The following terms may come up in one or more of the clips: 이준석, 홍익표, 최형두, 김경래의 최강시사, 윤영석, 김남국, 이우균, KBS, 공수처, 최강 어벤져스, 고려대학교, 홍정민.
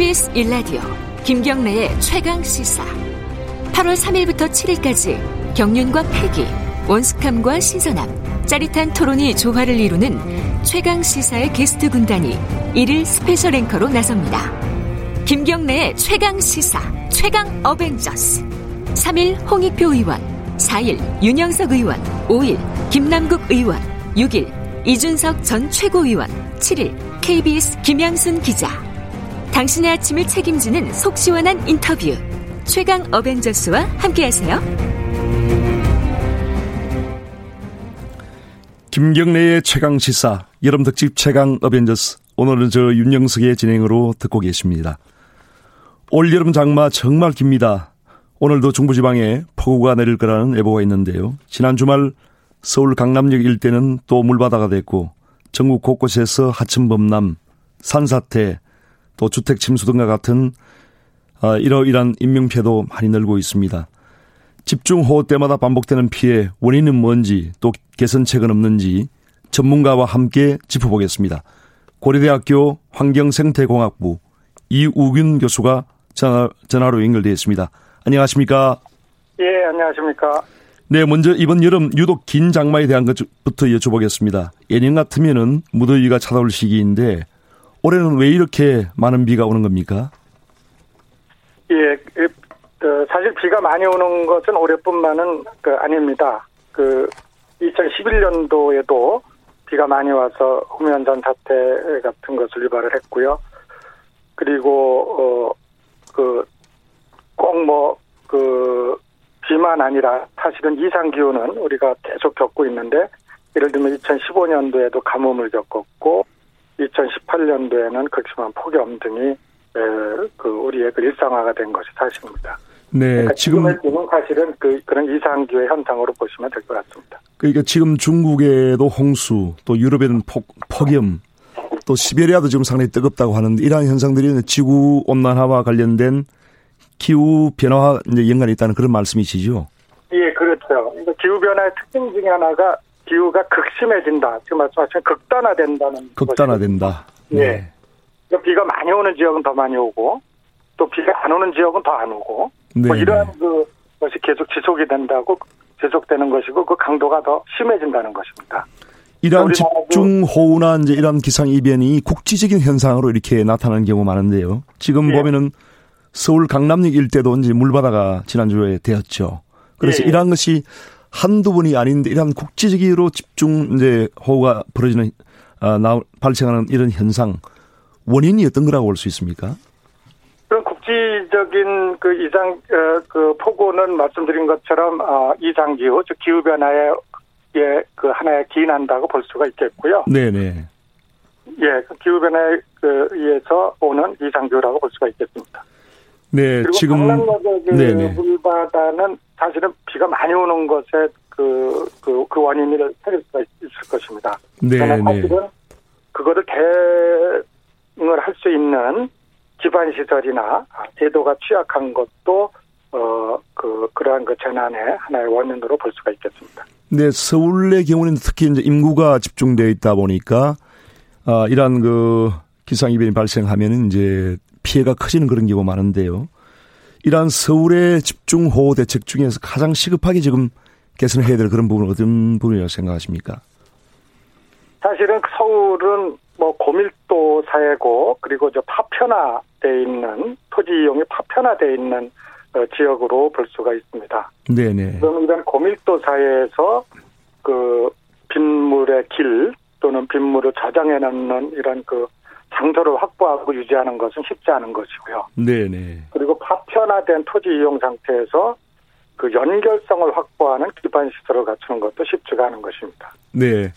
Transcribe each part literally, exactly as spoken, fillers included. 케이비에스 일 라디오 김경래의 최강시사 팔월 삼일부터 칠일까지 경륜과 패기, 원숙함과 신선함, 짜릿한 토론이 조화를 이루는 최강시사의 게스트 군단이 일일 스페셜 앵커로 나섭니다. 김경래의 최강시사, 최강 어벤져스 삼일 홍익표 의원, 사일 윤영석 의원, 오일 김남국 의원, 육일 이준석 전 최고위원, 칠일 케이비에스 김양순 기자. 당신의 아침을 책임지는 속 시원한 인터뷰, 최강 어벤져스와 함께하세요. 김경래의 최강시사, 여름 특집 최강 어벤져스, 오늘은 저 윤영석의 진행으로 듣고 계십니다. 올여름 장마 정말 깁니다. 오늘도 중부지방에 폭우가 내릴 거라는 예보가 있는데요. 지난 주말 서울 강남역 일대는 또 물바다가 됐고, 전국 곳곳에서 하천범람, 산사태, 또 주택 침수 등과 같은 이러이러한 인명피해도 많이 늘고 있습니다. 집중호우 때마다 반복되는 피해, 원인은 뭔지, 또 개선책은 없는지 전문가와 함께 짚어보겠습니다. 고려대학교 환경생태공학부 이우균 교수가 전화, 전화로 연결되어 있습니다. 안녕하십니까? 예, 안녕하십니까? 네, 먼저 이번 여름 유독 긴 장마에 대한 것부터 여쭤보겠습니다. 예년 같으면은 무더위가 찾아올 시기인데 올해는 왜 이렇게 많은 비가 오는 겁니까? 예, 사실 비가 많이 오는 것은 올해뿐만은 그 아닙니다. 그 이천십일년도에도 비가 많이 와서 후면산 사태 같은 것을 유발을 했고요. 그리고 어, 그 꼭 뭐 그 비만 아니라 사실은 이상 기온은 우리가 계속 겪고 있는데, 예를 들면 이천십오년도에도 가뭄을 겪었고, 이천십팔년도에는 극심한 폭염 등이 에, 그 우리의 그 일상화가 된 것이 사실입니다. 네, 그러니까 지금의 비는 사실은 그 그런 이상기후의 현상으로 보시면 될 것 같습니다. 그러니까 지금 중국에도 홍수, 또 유럽에는 폭, 폭염, 또 시베리아도 지금 상당히 뜨겁다고 하는데, 이러한 현상들이 지구 온난화와 관련된 기후 변화와 이제 연관이 있다는 그런 말씀이시죠? 예, 그렇죠. 기후 변화의 특징 중에 하나가 기후가 극심해진다. 지금 말씀하신 극단화된다는. 극단화된다. 네. 예. 비가 많이 오는 지역은 더 많이 오고, 또 비가 안 오는 지역은 더 안 오고, 네. 뭐 이러한 그 것이 계속 지속이 된다고, 지속되는 것이고, 그 강도가 더 심해진다는 것입니다. 이러한 집중호우나 이제 이런 기상이변이 국지적인 현상으로 이렇게 나타나는 경우 많은데요. 지금 예. 보면은 서울 강남역 일대도 이제 물바다가 지난주에 되었죠. 그래서 예. 이러한 것이 한두 번이 아닌데, 이러한 국지적으로 집중 이제 호우가 벌어지는, 아, 나, 발생하는 이런 현상, 원인이 어떤 거라고 볼 수 있습니까? 그런 국지적인 그 이상 그 폭우는 말씀드린 것처럼 이상 기후, 즉 기후 변화에 그 하나의 기인한다고 볼 수가 있겠고요. 네네. 예, 기후 변화에 의해서 오는 이상 기후라고 볼 수가 있겠습니다. 네, 그리고 지금 강남역의 물바다는 사실은 비가 많이 오는 것에 그 그 그 원인을 찾을 수가 있을 것입니다. 네네. 사실은 그거를 대 을 할 수 있는 기반 시설이나 제도가 취약한 것도 어 그 그러한 그 재난의 하나의 원인으로 볼 수가 있겠습니다. 네, 서울의 경우는 특히 이제 인구가 집중되어 있다 보니까 아, 이러한 그 기상 이변이 발생하면은 이제 피해가 커지는 그런 경우가 많은데요. 이러한 서울의 집중 호우 대책 중에서 가장 시급하게 지금 개선해야 될 그런 부분은 어떤 부분이라고 생각하십니까? 사실은 서울은 뭐 고밀도 사회고, 그리고 저 파편화돼 있는 토지 이용이 파편화돼 있는 어, 지역으로 볼 수가 있습니다. 네네. 그럼 이런 고밀도 사회에서 그 빗물의 길 또는 빗물을 저장해 놓는 이런 그 장소를 확보하고 유지하는 것은 쉽지 않은 것이고요. 네네. 그리고 파편화된 토지 이용 상태에서 그 연결성을 확보하는 기반 시설을 갖추는 것도 쉽지가 않은 것입니다. 네.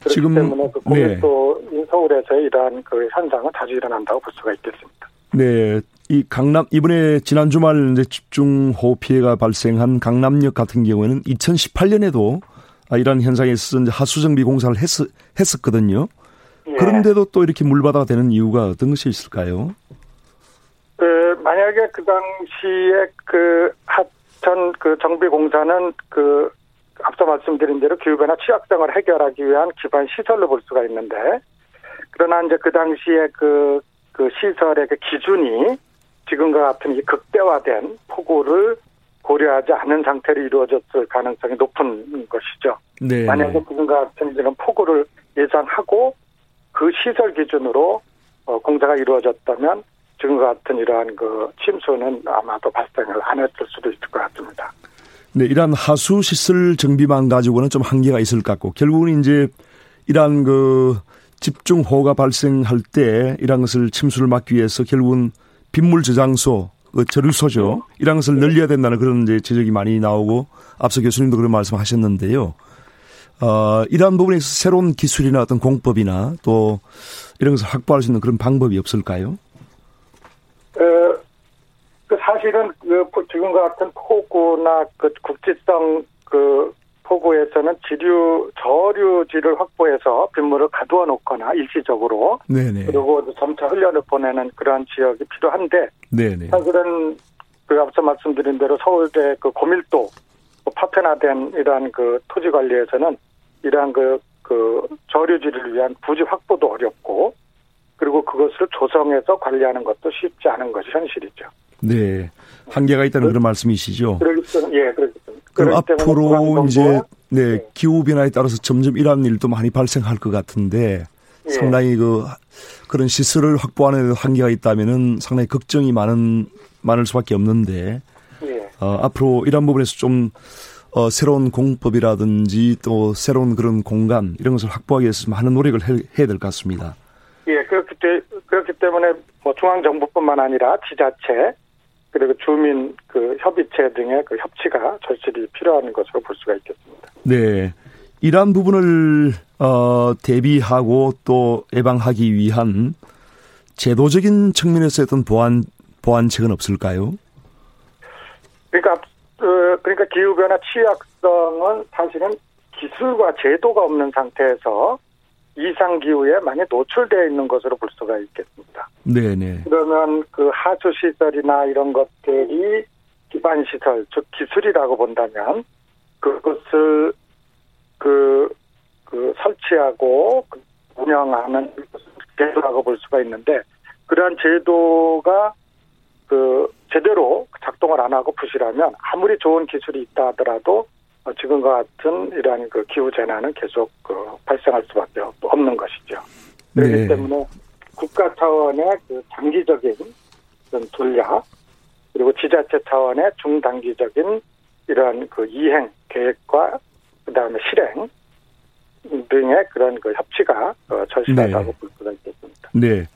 그렇기 지금 때문에 그 고밀도 네. 서울에서의 이러한 그 현상은 자주 일어난다고 볼 수가 있겠습니다. 네, 이 강남 이번에 지난 주말 이제 집중호우 피해가 발생한 강남역 같은 경우에는 이천십팔년에도 이런 현상에 있어서 이제 하수정비 공사를 했, 했었거든요. 예. 그런데도 또 이렇게 물바다가 되는 이유가 어떤 것이 있을까요? 그 만약에 그 당시에 그 하천 그 정비 공사는 그 앞서 말씀드린 대로 기후변화 취약성을 해결하기 위한 기반 시설로 볼 수가 있는데, 그러나 이제 그 당시에 그 그 시설의 그 기준이 지금과 같은 이 극대화된 폭우를 고려하지 않은 상태로 이루어졌을 가능성이 높은 것이죠. 네. 만약에 지금과 같은 이런 폭우를 예상하고 그 시설 기준으로 어, 공사가 이루어졌다면 지금과 같은 이러한 그 침수는 아마도 발생을 안 했을 수도 있을 것 같습니다. 네, 이러한 하수 시설 정비만 가지고는 좀 한계가 있을 것 같고, 결국은 이제 이러한 그 집중호우가 발생할 때 이러한 것을 침수를 막기 위해서 결국은 빗물 저장소, 그 저류소죠. 이러한 것을 늘려야 된다는 그런 이제 지적이 많이 나오고, 앞서 교수님도 그런 말씀하셨는데요. 어, 이러한 부분에서 새로운 기술이나 어떤 공법이나 또 이런 것을 확보할 수 있는 그런 방법이 없을까요? 그, 그 사실은 그 지금과 같은 폭우나 그 국지성 그 폭우에서는 지류 저류지를 확보해서 빗물을 가두어 놓거나 일시적으로, 네네. 그리고 점차 흘려를 보내는 그러한 지역이 필요한데, 네네. 사실은 그 앞서 말씀드린 대로 서울대 그 고밀도 파편화된 이러한 그 토지 관리에서는 이러한 그, 그 저류지를 위한 부지 확보도 어렵고, 그리고 그것을 조성해서 관리하는 것도 쉽지 않은 것이 현실이죠. 네, 한계가 있다는 그, 그런 말씀이시죠. 그렇죠. 예, 그렇습니다. 그럼 앞으로 이제 네, 네. 기후 변화에 따라서 점점 이런 일도 많이 발생할 것 같은데, 예. 상당히 그 그런 시설을 확보하는 한계가 있다면은 상당히 걱정이 많은 많을 수밖에 없는데, 예. 어, 앞으로 이런 부분에서 좀 어, 새로운 공법이라든지 또 새로운 그런 공간 이런 것을 확보하기 위해서 많은 노력을 해, 해야 될 것 같습니다. 예, 그렇기, 때, 그렇기 때문에 뭐 중앙정부뿐만 아니라 지자체, 그리고 주민 그 협의체 등의 그 협치가 절실히 필요한 것으로 볼 수가 있겠습니다. 네. 이러한 부분을, 어, 대비하고 또 예방하기 위한 제도적인 측면에서 어떤 보완, 보완책은 없을까요? 그러니까, 그러니까 기후변화 취약성은 사실은 기술과 제도가 없는 상태에서 이상기후에 많이 노출되어 있는 것으로 볼 수가 있겠습니다. 네네. 그러면 그 하수시설이나 이런 것들이 기반시설, 즉 기술이라고 본다면 그것을 그, 그 설치하고 운영하는 제도라고 볼 수가 있는데, 그러한 제도가 그 제대로 작동을 안 하고 부실하면 아무리 좋은 기술이 있다 하더라도 지금과 같은 이러한 그 기후 재난은 계속 그 발생할 수밖에 없는 것이죠. 그렇기 네. 때문에 국가 차원의 그 장기적인 그런 전략, 그리고 지자체 차원의 중단기적인 이러한 그 이행 계획과 그 다음에 실행 등의 그런 그 협치가 절실하다고 네. 볼 수가 있겠습니다. 네.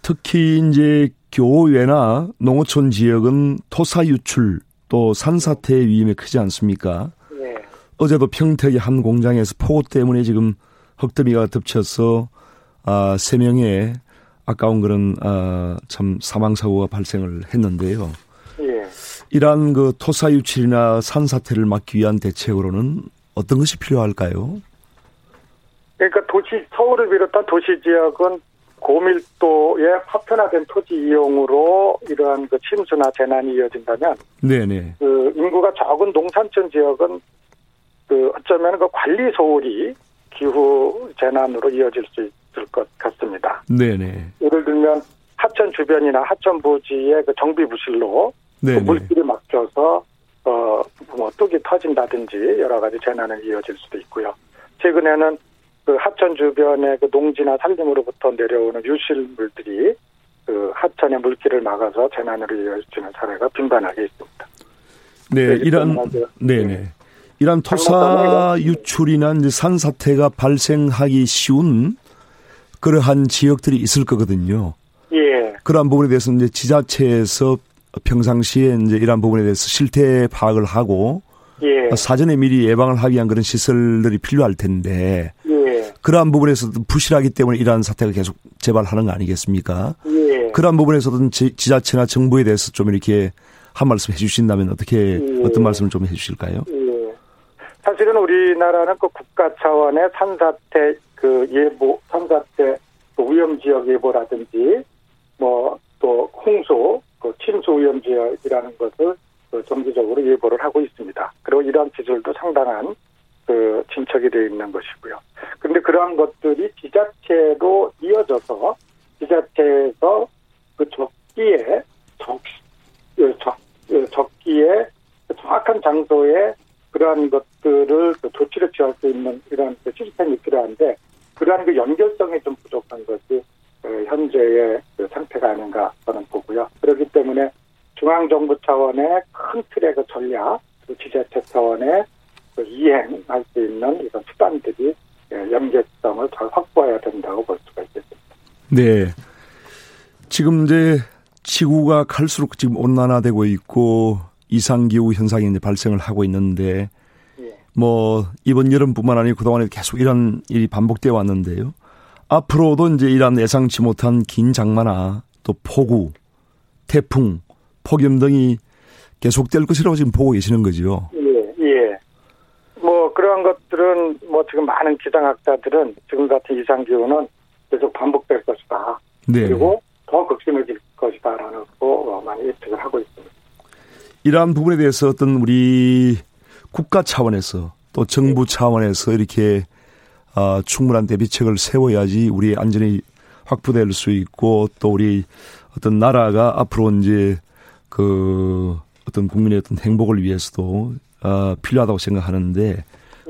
특히 이제 교외나 농어촌 지역은 토사 유출 또 산사태의 위험이 크지 않습니까? 어제도 평택의 한 공장에서 폭우 때문에 지금 흙더미가 덮쳐서 아, 세 명의 아까운 그런 아, 참 사망 사고가 발생을 했는데요. 예. 이러한 그 토사 유출이나 산 사태를 막기 위한 대책으로는 어떤 것이 필요할까요? 그러니까 도시 서울을 비롯한 도시 지역은 고밀도의 파편화된 토지 이용으로 이러한 그 침수나 재난이 이어진다면, 네네. 그 인구가 적은 농산촌 지역은 그 어쩌면 그 관리 소홀이 기후 재난으로 이어질 수 있을 것 같습니다. 네네. 예를 들면 하천 주변이나 하천 부지의 그 정비 부실로 그 물길이 막혀서 어 뭐 뚝이 터진다든지 여러 가지 재난이 이어질 수도 있고요. 최근에는 그 하천 주변의 그 농지나 산림으로부터 내려오는 유실물들이 그 하천의 물길을 막아서 재난으로 이어지는 사례가 빈번하게 있습니다. 네, 이런 네네. 이런 토사 유출이나 이제 산사태가 발생하기 쉬운 그러한 지역들이 있을 거거든요. 예. 그러한 부분에 대해서 이제 지자체에서 평상시에 이제 이런 부분에 대해서 실태 파악을 하고, 예. 사전에 미리 예방을 하기 위한 그런 시설들이 필요할 텐데, 예. 그러한 부분에서도 부실하기 때문에 이러한 사태가 계속 재발하는 거 아니겠습니까? 예. 그러한 부분에서도 지자체나 정부에 대해서 좀 이렇게 한 말씀 해주신다면 어떻게, 예. 어떤 말씀을 좀 해주실까요? 예. 사실은 우리나라는 그 국가 차원의 산사태 그 예보, 산사태 그 위험 지역 예보라든지 뭐 또 홍수, 그 침수 위험 지역이라는 것을 그 정기적으로 예보를 하고 있습니다. 그리고 이러한 기술도 상당한 그 진척이 되어 있는 것이고요. 그런데 그러한 것들이 지자체로 이어져서 지자체에서 것이 현재의 상태가 아닌가 저는 보고요. 그렇기 때문에 중앙정부 차원의 큰 틀의 그 전략, 지자체 차원의 그 이행할 수 있는 이런 수단들이 연계성을 잘 확보해야 된다고 볼 수가 있겠습니다. 네. 지금 이제 지구가 갈수록 지금 온난화되고 있고 이상기후 현상이 이제 발생을 하고 있는데 예. 뭐 이번 여름뿐만 아니고 그동안에 계속 이런 일이 반복되어 왔는데요. 앞으로도 이제 이런 예상치 못한 긴 장마나 또 폭우, 태풍, 폭염 등이 계속될 것이라고 지금 보고 계시는 거죠. 예, 예. 뭐 그러한 것들은 뭐 지금 많은 기상학자들은 지금 같은 이상기후는 계속 반복될 것이다. 네. 그리고 더 극심해질 것이다라는 것도 많이 예측을 하고 있습니다. 이러한 부분에 대해서 어떤 우리 국가 차원에서 또 정부 차원에서 이렇게 아, 충분한 대비책을 세워야지 우리 안전이 확보될 수 있고 또 우리 어떤 나라가 앞으로 이제 그 어떤 국민의 어떤 행복을 위해서도 아, 필요하다고 생각하는데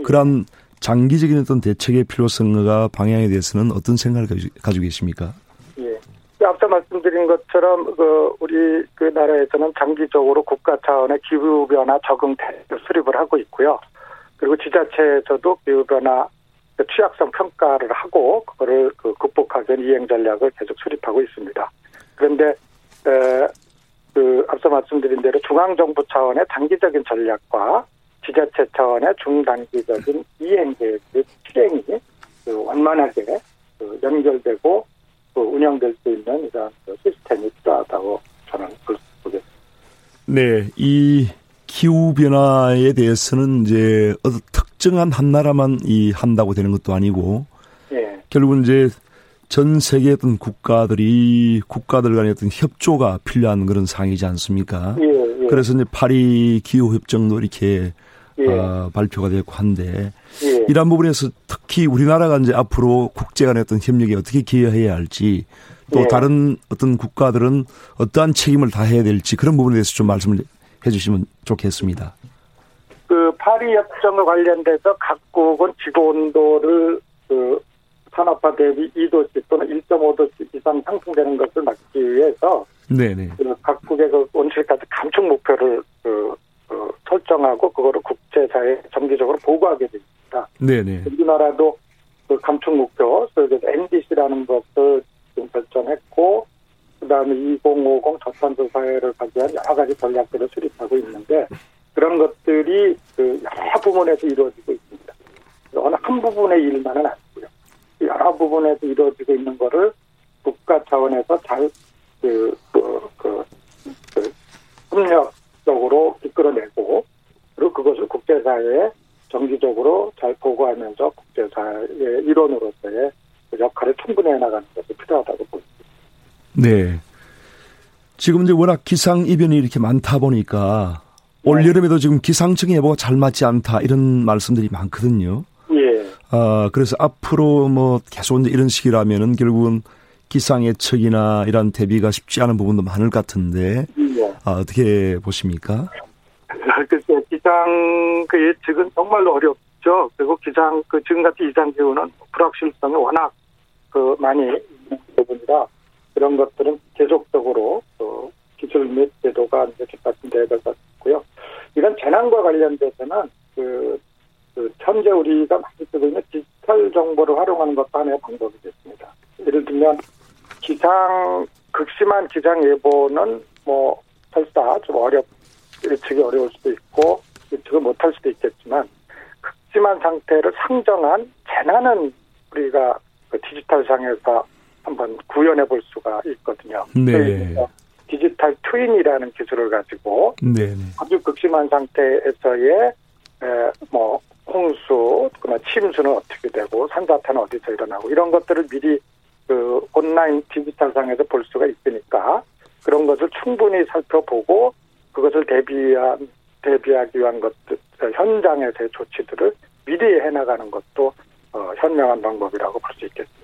그런 장기적인 어떤 대책의 필요성과 방향에 대해서는 어떤 생각을 가지고 계십니까? 예, 앞서 말씀드린 것처럼 그 우리 그 나라에서는 장기적으로 국가 차원의 기후 변화 적응 대책을 수립을 하고 있고요. 그리고 지자체에서도 기후 변화 취약성 평가를 하고 그거를 그 극복하기 위한 이행 전략을 계속 수립하고 있습니다. 그런데 에, 그 앞서 말씀드린 대로 중앙정부 차원의 단기적인 전략과 지자체 차원의 중단기적인 이행 계획의 실행이 그 원만하게 그 연결되고 그 운영될 수 있는 이런 그 시스템이 필요하다고 저는 보겠습니다. 네, 이 기후 변화에 대해서는 이제 어떤 특정한 한 나라만 이 한다고 되는 것도 아니고 예. 결국은 이제 전 세계 어떤 국가들이 국가들 간의 어떤 협조가 필요한 그런 상황이지 않습니까? 예, 예. 그래서 이제 파리 기후 협정도 이렇게 예. 어, 발표가 되고 한데 예. 이런 부분에서 특히 우리나라가 이제 앞으로 국제 간의 어떤 협력에 어떻게 기여해야 할지 또 예. 다른 어떤 국가들은 어떠한 책임을 다해야 될지 그런 부분에 대해서 좀 말씀을 해주시면 좋겠습니다. 그 파리 협정과 관련돼서 각국은 지구 온도를 그 산업화 대비 이 도씨 또는 일 점 오 도씨 이상 상승되는 것을 막기 위해서 네네. 그 각국의 그 온실가스 감축 목표를 그, 그 설정하고 그거를 국제사회에 정기적으로 보고하게 됩니다. 네네. 우리나라도 그 감축 목표, 그래서 엔 디 씨라는 것을 지금 결정했고. 그다음에 이천오십 저탄소 사회를 가지한 여러 가지 전략들을 수립하고 있는데 그런 것들이 그 여러 부분에서 이루어지고 있습니다. 어느 한 부분의 일만은 아니고요. 여러 부분에서 이루어지고 있는 거를 국가 차원에서 잘 그 그 그, 그, 협력적으로 이끌어내고 그리고 그것을 국제사회에 정기적으로 잘 보고하면서 국제사회의 일원으로서의 그 역할을 충분히 해나가는 것이 필요하다고 봅니다. 네. 지금 이제 워낙 기상 이변이 이렇게 많다 보니까 네. 올 여름에도 지금 기상청 예보가 잘 맞지 않다 이런 말씀들이 많거든요. 예. 아, 그래서 앞으로 뭐 계속 이제 이런 식이라면은 결국은 기상 예측이나 이런 대비가 쉽지 않은 부분도 많을 것 같은데. 예. 아, 어떻게 보십니까? 글쎄요. 기상 그 예측은 정말로 어렵죠. 그리고 기상 그 지금 같은 이상 기후는 불확실성이 워낙 그 많이 있는 부분이라 그런 것들은 계속적으로 어, 기술 및 제도가 이제 뒷받침돼야 될 것 같고요. 이런 재난과 관련돼서는 그, 그 현재 우리가 많이 쓰고 있는 디지털 정보를 활용하는 것도 하나의 방법이 됐습니다. 예를 들면 기상 극심한 기상 예보는 뭐 설사 좀 어렵 예측이 어려울 수도 있고 예측을 못할 수도 있겠지만 극심한 상태를 상정한 재난은 우리가 그 디지털 상에서 한번 구현해 볼 수가 있거든요. 네. 디지털 트윈이라는 기술을 가지고 네네. 아주 극심한 상태에서의 에, 뭐 홍수, 그나 침수는 어떻게 되고 산사태는 어디서 일어나고 이런 것들을 미리 그 온라인 디지털상에서 볼 수가 있으니까 그런 것을 충분히 살펴보고 그것을 대비한 대비하기 위한 것들 현장에서의 조치들을 미리 해나가는 것도 어, 현명한 방법이라고 볼 수 있겠습니다.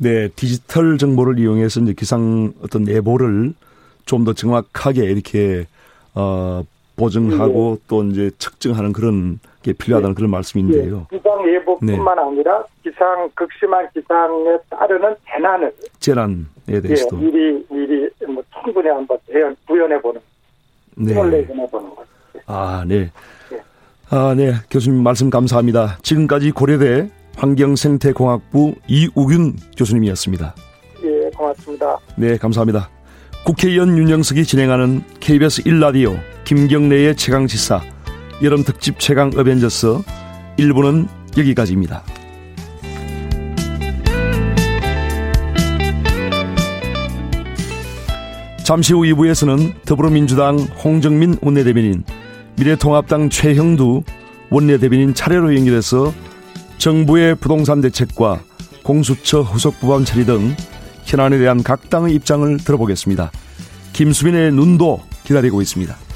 네, 디지털 정보를 이용해서 이제 기상 어떤 예보를 좀 더 정확하게 이렇게, 어, 보증하고 네. 또 이제 측정하는 그런 필요하다는 네. 그런 말씀인데요. 네. 기상 예보뿐만 네. 아니라 기상 극심한 기상에 따르는 재난을 재난에 대해서도 네. 미리 미리 뭐 충분히 한번 구현해 보는, 설레해 보는 거죠. 아, 네. 네. 아, 네. 교수님 말씀 감사합니다. 지금까지 고려대 환경생태공학부 이우균 교수님이었습니다. 예, 고맙습니다. 네, 감사합니다. 국회의원 윤영석이 진행하는 케이비에스 일 라디오 김경래의 최강시사 여름 특집 최강 어벤져스 일 부는 여기까지입니다. 잠시 후 이 부에서는 더불어민주당 홍정민 원내대변인, 미래통합당 최형두 원내대변인 차례로 연결해서 정부의 부동산 대책과 공수처 후속법안 처리 등 현안에 대한 각 당의 입장을 들어보겠습니다. 김수민의 눈도 기다리고 있습니다.